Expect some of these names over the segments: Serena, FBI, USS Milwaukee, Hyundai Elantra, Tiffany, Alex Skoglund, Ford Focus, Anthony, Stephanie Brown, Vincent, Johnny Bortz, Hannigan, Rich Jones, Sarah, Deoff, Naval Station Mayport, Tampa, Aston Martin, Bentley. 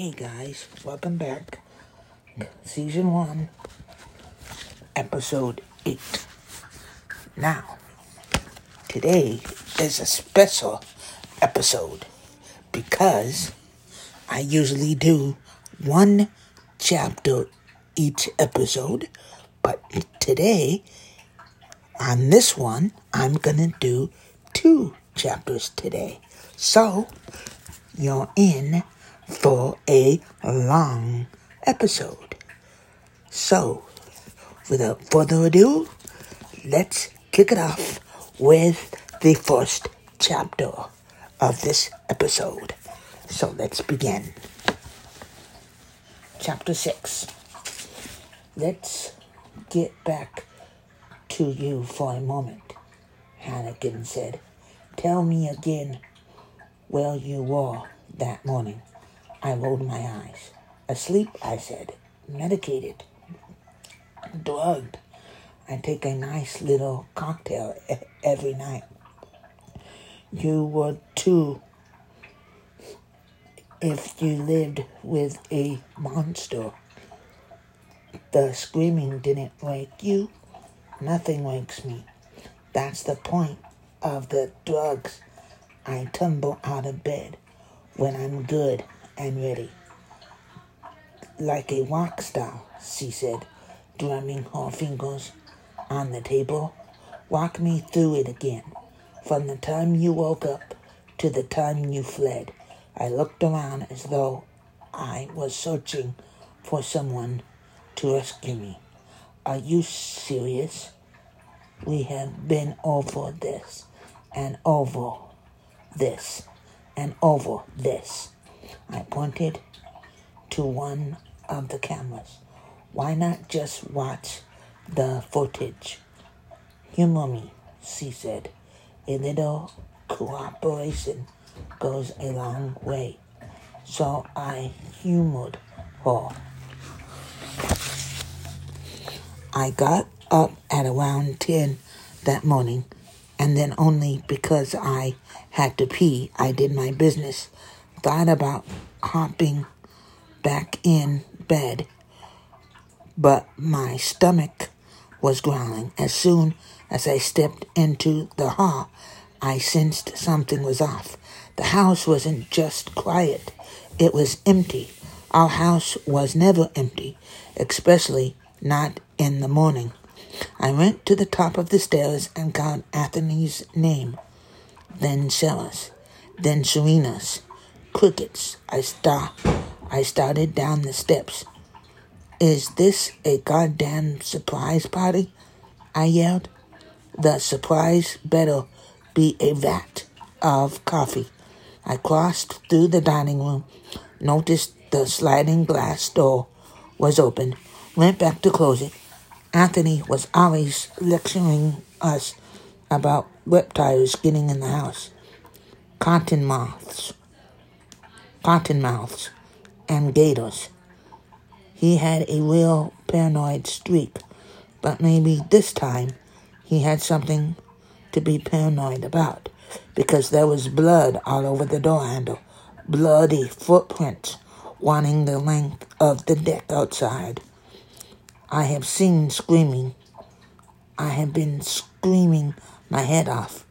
Hey guys, welcome back. Season 1, Episode 8. Now, today is a special episode because I usually do one chapter each episode, but today, on this one, I'm gonna do 2 chapters today. So, you're in for a long episode. So, without further ado, let's kick it off with the first chapter of this episode. So, let's begin. Chapter 6. Let's get back to you for a moment, Hannigan said. Tell me again where you were that morning. I rolled my eyes. Asleep, I said. Medicated. Drugged. I take a nice little cocktail every night. You were too if you lived with a monster. The screaming didn't wake you. Nothing wakes me. That's the point of the drugs. I tumble out of bed when I'm good and ready. Like a rock star, she said, drumming her fingers on the table. Walk me through it again. From the time you woke up to the time you fled. I looked around as though I was searching for someone to rescue me. Are you serious? We have been over this, and over this, and over this. I pointed to one of the cameras. Why not just watch the footage? Humor me, she said. A little cooperation goes a long way. So I humored her. I got up at around 10 that morning, and then only because I had to pee, I did my business. Thought about hopping back in bed, but my stomach was growling. As soon as I stepped into the hall, I sensed something was off. The house wasn't just quiet, it was empty. Our house was never empty, especially not in the morning. I went to the top of the stairs and called Anthony's name, then Sarah's, then Serena's. Crickets. I started down the steps. Is this a goddamn surprise party? I yelled. The surprise better be a vat of coffee. I crossed through the dining room, noticed the sliding glass door was open, went back to close it. Anthony was always lecturing us about reptiles getting in the house. Cottonmouths, and gators. He had a real paranoid streak, but maybe this time he had something to be paranoid about, because there was blood all over the door handle, bloody footprints wanting the length of the deck outside. I have seen screaming. I have been screaming my head off.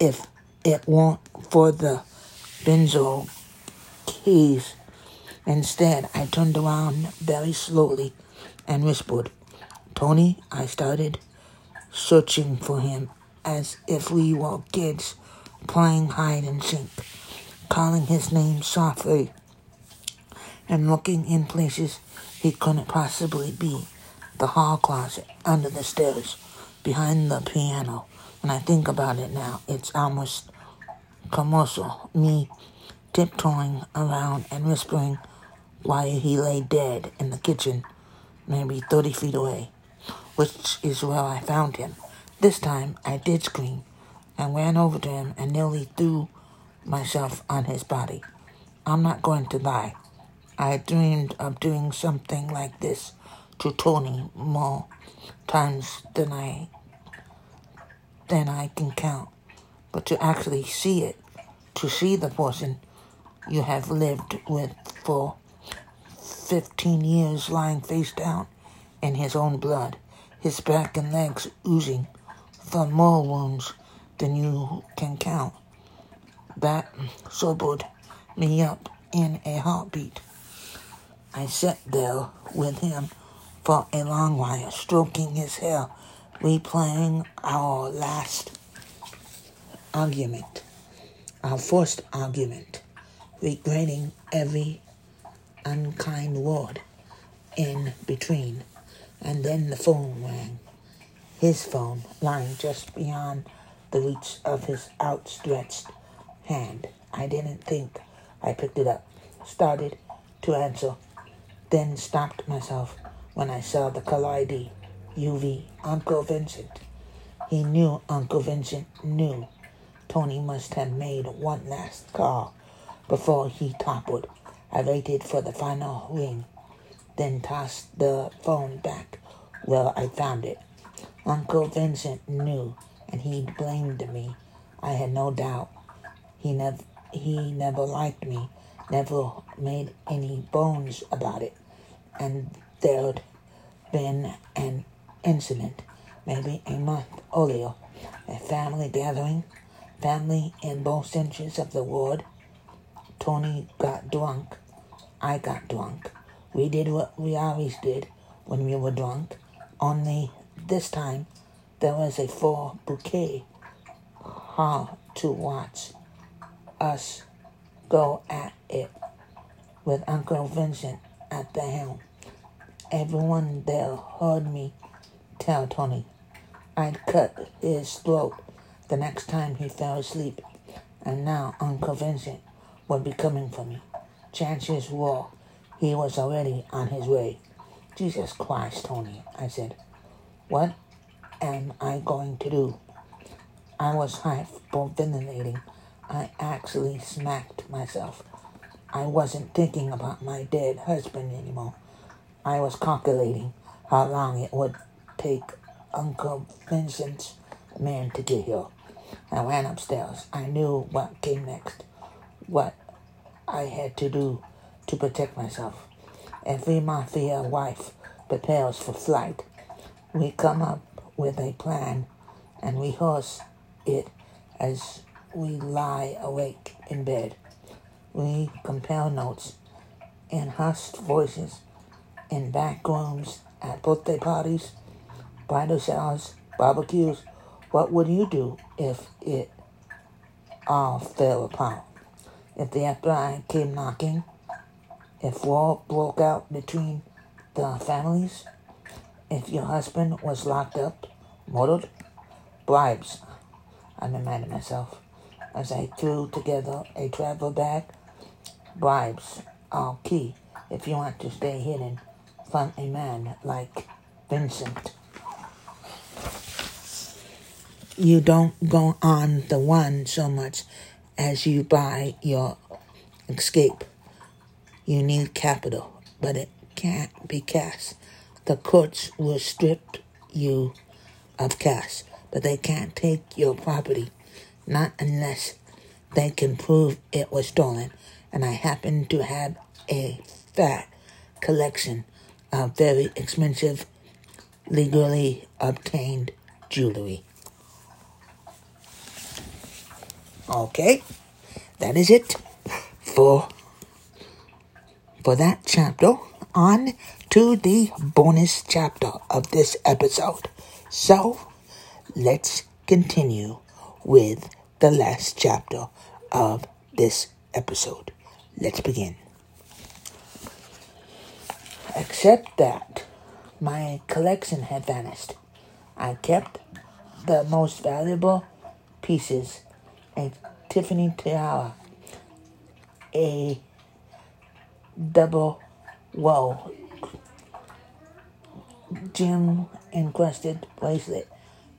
If it weren't for the benzo keys. Instead, I turned around very slowly and whispered, Tony. I started searching for him as if we were kids playing hide and seek, calling his name softly and looking in places he couldn't possibly be. The hall closet, under the stairs, behind the piano. When I think about it now, it's almost commercial. Me tiptoeing around and whispering while he lay dead in the kitchen, maybe 30 feet away, which is where I found him. This time, I did scream and ran over to him and nearly threw myself on his body. I'm not going to lie. I dreamed of doing something like this to Tony more times than I can count. But to actually see it, to see the person you have lived with for 15 years lying face down in his own blood, his back and legs oozing from more wounds than you can count. That sobered me up in a heartbeat. I sat there with him for a long while, stroking his hair, replaying our last argument, our first argument, regretting every unkind word in between. And then the phone rang, his phone lying just beyond the reach of his outstretched hand. I didn't think. I picked it up, started to answer, then stopped myself when I saw the call ID, UV, Uncle Vincent. He knew Uncle Vincent knew Tony must have made one last call before he toppled. I waited for the final ring, then tossed the phone back where I found it. Uncle Vincent knew, and he blamed me. I had no doubt. He never liked me, never made any bones about it, and there'd been an incident, maybe a month earlier, a family gathering, family in both senses of the word. Tony got drunk, I got drunk, we did what we always did when we were drunk, only this time there was a full bouquet. Hard to watch us go at it with Uncle Vincent at the helm. Everyone there heard me tell Tony I'd cut his throat the next time he fell asleep, and now Uncle Vincent would be coming for me. Chances were he was already on his way. Jesus Christ, Tony, I said. What am I going to do? I was hyperventilating. I actually smacked myself. I wasn't thinking about my dead husband anymore. I was calculating how long it would take Uncle Vincent's man to get here. I ran upstairs. I knew what came next, what I had to do to protect myself. Every mafia wife prepares for flight. We come up with a plan and rehearse it as we lie awake in bed. We compare notes in hushed voices, in back rooms, at birthday parties, bridal showers, barbecues. What would you do if it all fell apart? If the FBI came knocking? If war broke out between the families? If your husband was locked up, murdered? Bribes, I reminded myself as I threw together a travel bag. Bribes are key if you want to stay hidden from a man like Vincent. You don't go on the run so much as you buy your escape. You need capital, but it can't be cash. The courts will strip you of cash, but they can't take your property. Not unless they can prove it was stolen, and I happen to have a fat collection of very expensive, legally obtained jewelry. Okay, that is it for that chapter. On to the bonus chapter of this episode. So, let's continue with the last chapter of this episode. Let's begin. Except that my collection had vanished. I kept the most valuable pieces, a Tiffany tiara, a double row gem encrusted bracelet,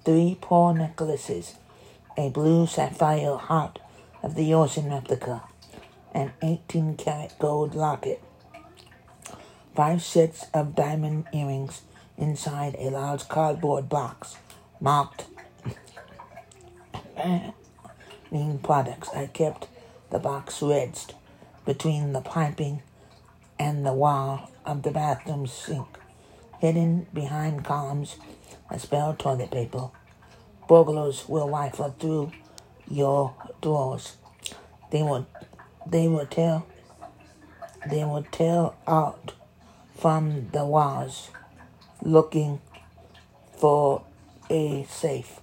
3 pearl necklaces, a blue sapphire heart of the ocean replica, an 18-karat gold locket, 5 sets of diamond earrings inside a large cardboard box marked products. I kept the box wedged between the piping and the wall of the bathroom sink, hidden behind columns that spell toilet paper. Burglars will rifle through your drawers. They will tear out from the walls, looking for a safe,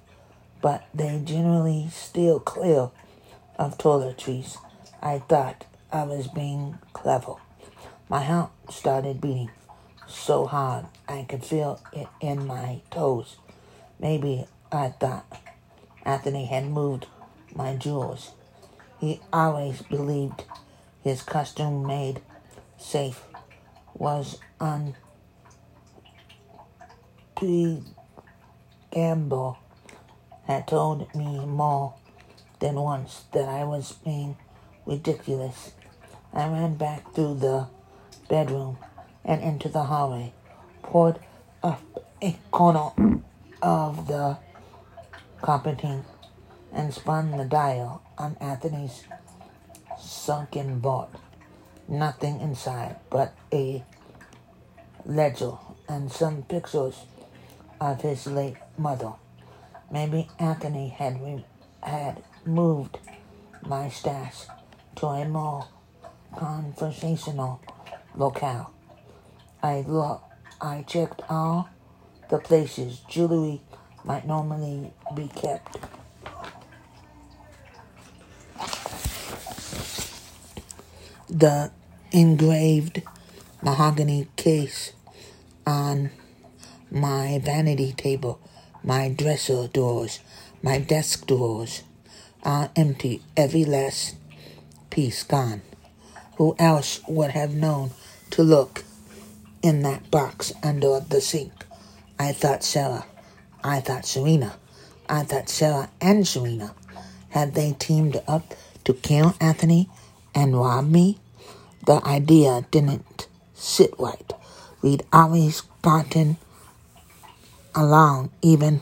but they generally steal clear of toiletries. I thought I was being clever. My heart started beating so hard I could feel it in my toes. Maybe, I thought, Anthony had moved my jewels. He always believed his custom-made safe was Gamble had told me more than once that I was being ridiculous. I ran back through the bedroom and into the hallway, poured up a corner of the carpeting, and spun the dial on Anthony's sunken board. Nothing inside but a ledger and some pictures of his late mother. Maybe Anthony had moved my stash to a more conversational locale. I checked all the places jewelry might normally be kept. The engraved mahogany case on my vanity table, my dresser drawers, my desk drawers are empty, every last piece gone. Who else would have known to look in that box under the sink? I thought Sarah. I thought Serena. I thought Sarah and Serena. Had they teamed up to kill Anthony and rob me? The idea didn't sit right. We'd always gotten along, even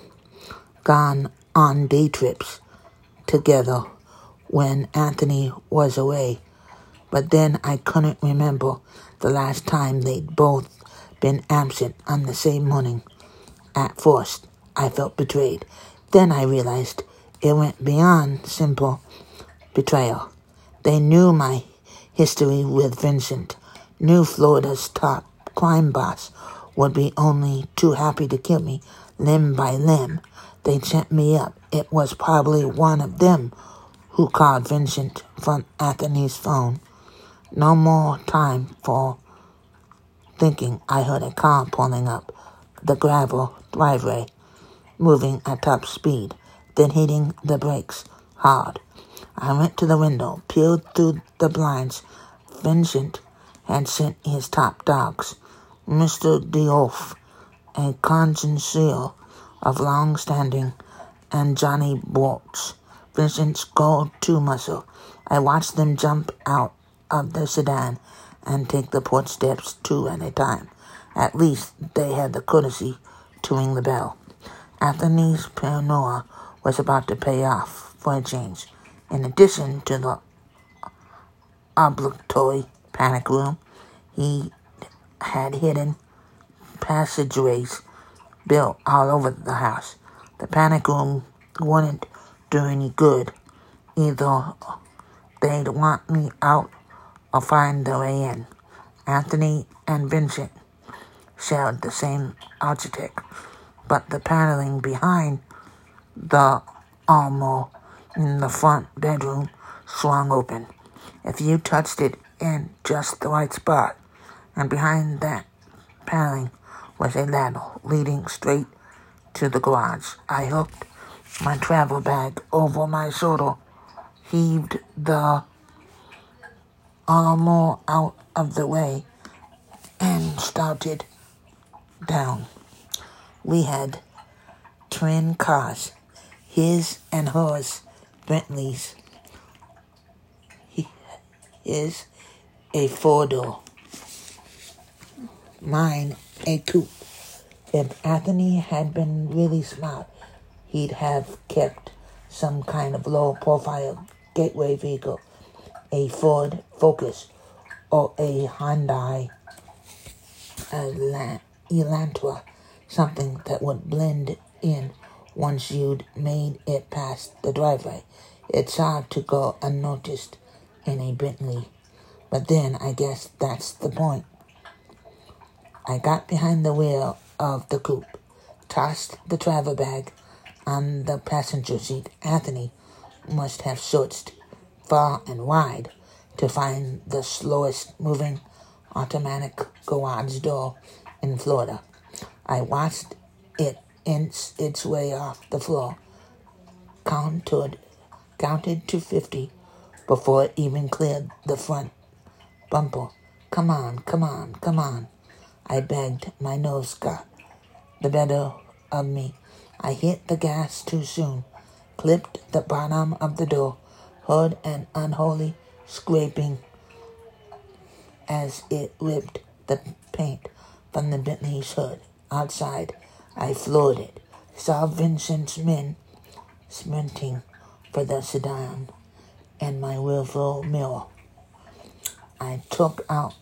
gone on day trips together when Anthony was away. But then I couldn't remember the last time they'd both been absent on the same morning. At first, I felt betrayed. Then I realized it went beyond simple betrayal. They knew my history with Vincent, knew Florida's top crime boss would be only too happy to kill me, limb by limb. They sent me up. It was probably one of them who called Vincent from Anthony's phone. No more time for thinking. I heard a car pulling up the gravel driveway, moving at top speed, then hitting the brakes hard. I went to the window, peeled through the blinds. Vincent had sent his top dogs, Mr. Deoff, a connoisseur of long-standing, and Johnny Bortz, Vincent's go-to muscle. I watched them jump out of the sedan and take the porch steps two at a time. At least they had the courtesy to ring the bell. Anthony's paranoia was about to pay off for a change. In addition to the obligatory panic room, he had hidden passageways built all over the house. The panic room wouldn't do any good. Either they'd want me out or find their way in. Anthony and Vincent shared the same architect, but the paneling behind the armor in the front bedroom swung open. If you touched it in just the right spot, and behind that paneling was a ladder leading straight to the garage. I hooked my travel bag over my shoulder, heaved the armor out of the way, and started down. We had twin cars, his and hers, Bentleys. His, a four-door. Mine, a coupe. If Anthony had been really smart, he'd have kept some kind of low-profile gateway vehicle, a Ford Focus or a Hyundai Elantra, something that would blend in once you'd made it past the driveway. It's hard to go unnoticed in a Bentley, but then I guess that's the point. I got behind the wheel of the coupe, tossed the travel bag on the passenger seat. Anthony must have searched far and wide to find the slowest moving automatic garage door in Florida. I watched it inch its way off the floor, counted to 50 before it even cleared the front bumper. Come on, come on, come on, I begged. My nose got the better of me. I hit the gas too soon, clipped the bottom of the door, heard an unholy scraping as it ripped the paint from the Bentley's hood. Outside, I floored it. Saw Vincent's men sprinting for the sedan and my willful mirror. I took our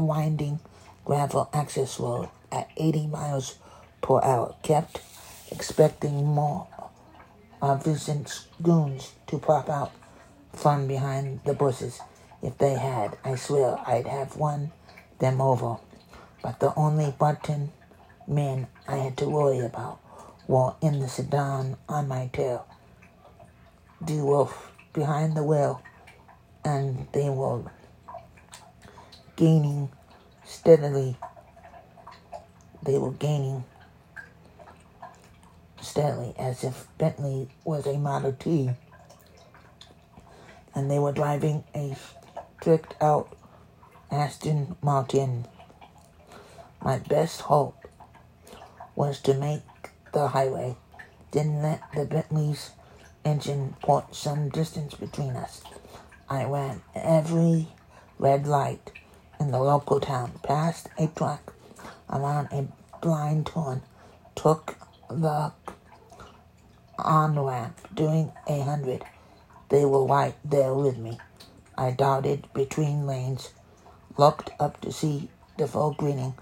winding gravel access road at 80 miles per hour, kept expecting more of Vincent's goons to pop out from behind the bushes. If they had, I swear I'd have won them over. But the only button men I had to worry about were in the sedan on my tail. They were behind the wheel, and they were gaining steadily. As if Bentley was a Model T, and they were driving a tricked-out Aston Martin. My best hope was to make the highway, didn't let the Bentley's engine put some distance between us. I ran every red light in the local town, passed a truck around a blind turn, took the on-ramp doing 100. They were right there with me. I darted between lanes, looked up to see the full greening,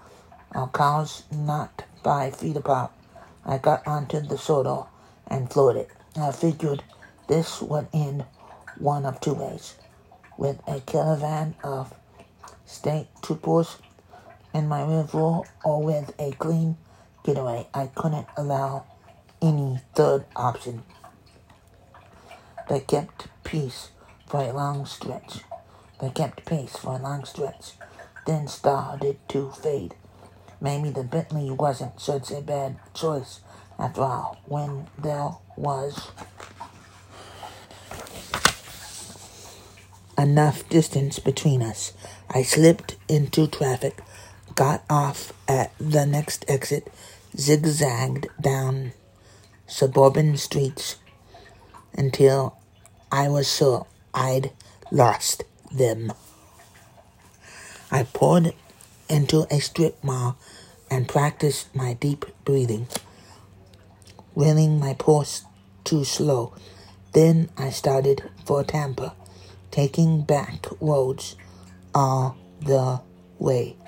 our cars not 5 feet apart. I got onto the soda and floated. I figured this would end one of two ways, with a caravan of state troopers in my river, or with a clean getaway. I couldn't allow any third option. They kept pace for a long stretch. Then started to fade. Maybe the Bentley wasn't such a bad choice after all, when there was enough distance between us. I slipped into traffic, got off at the next exit, zigzagged down suburban streets until I was sure I'd lost them. I poured into a strip mall and practiced my deep breathing, reeling my pulse too slow. Then I started for Tampa, taking back roads all the way.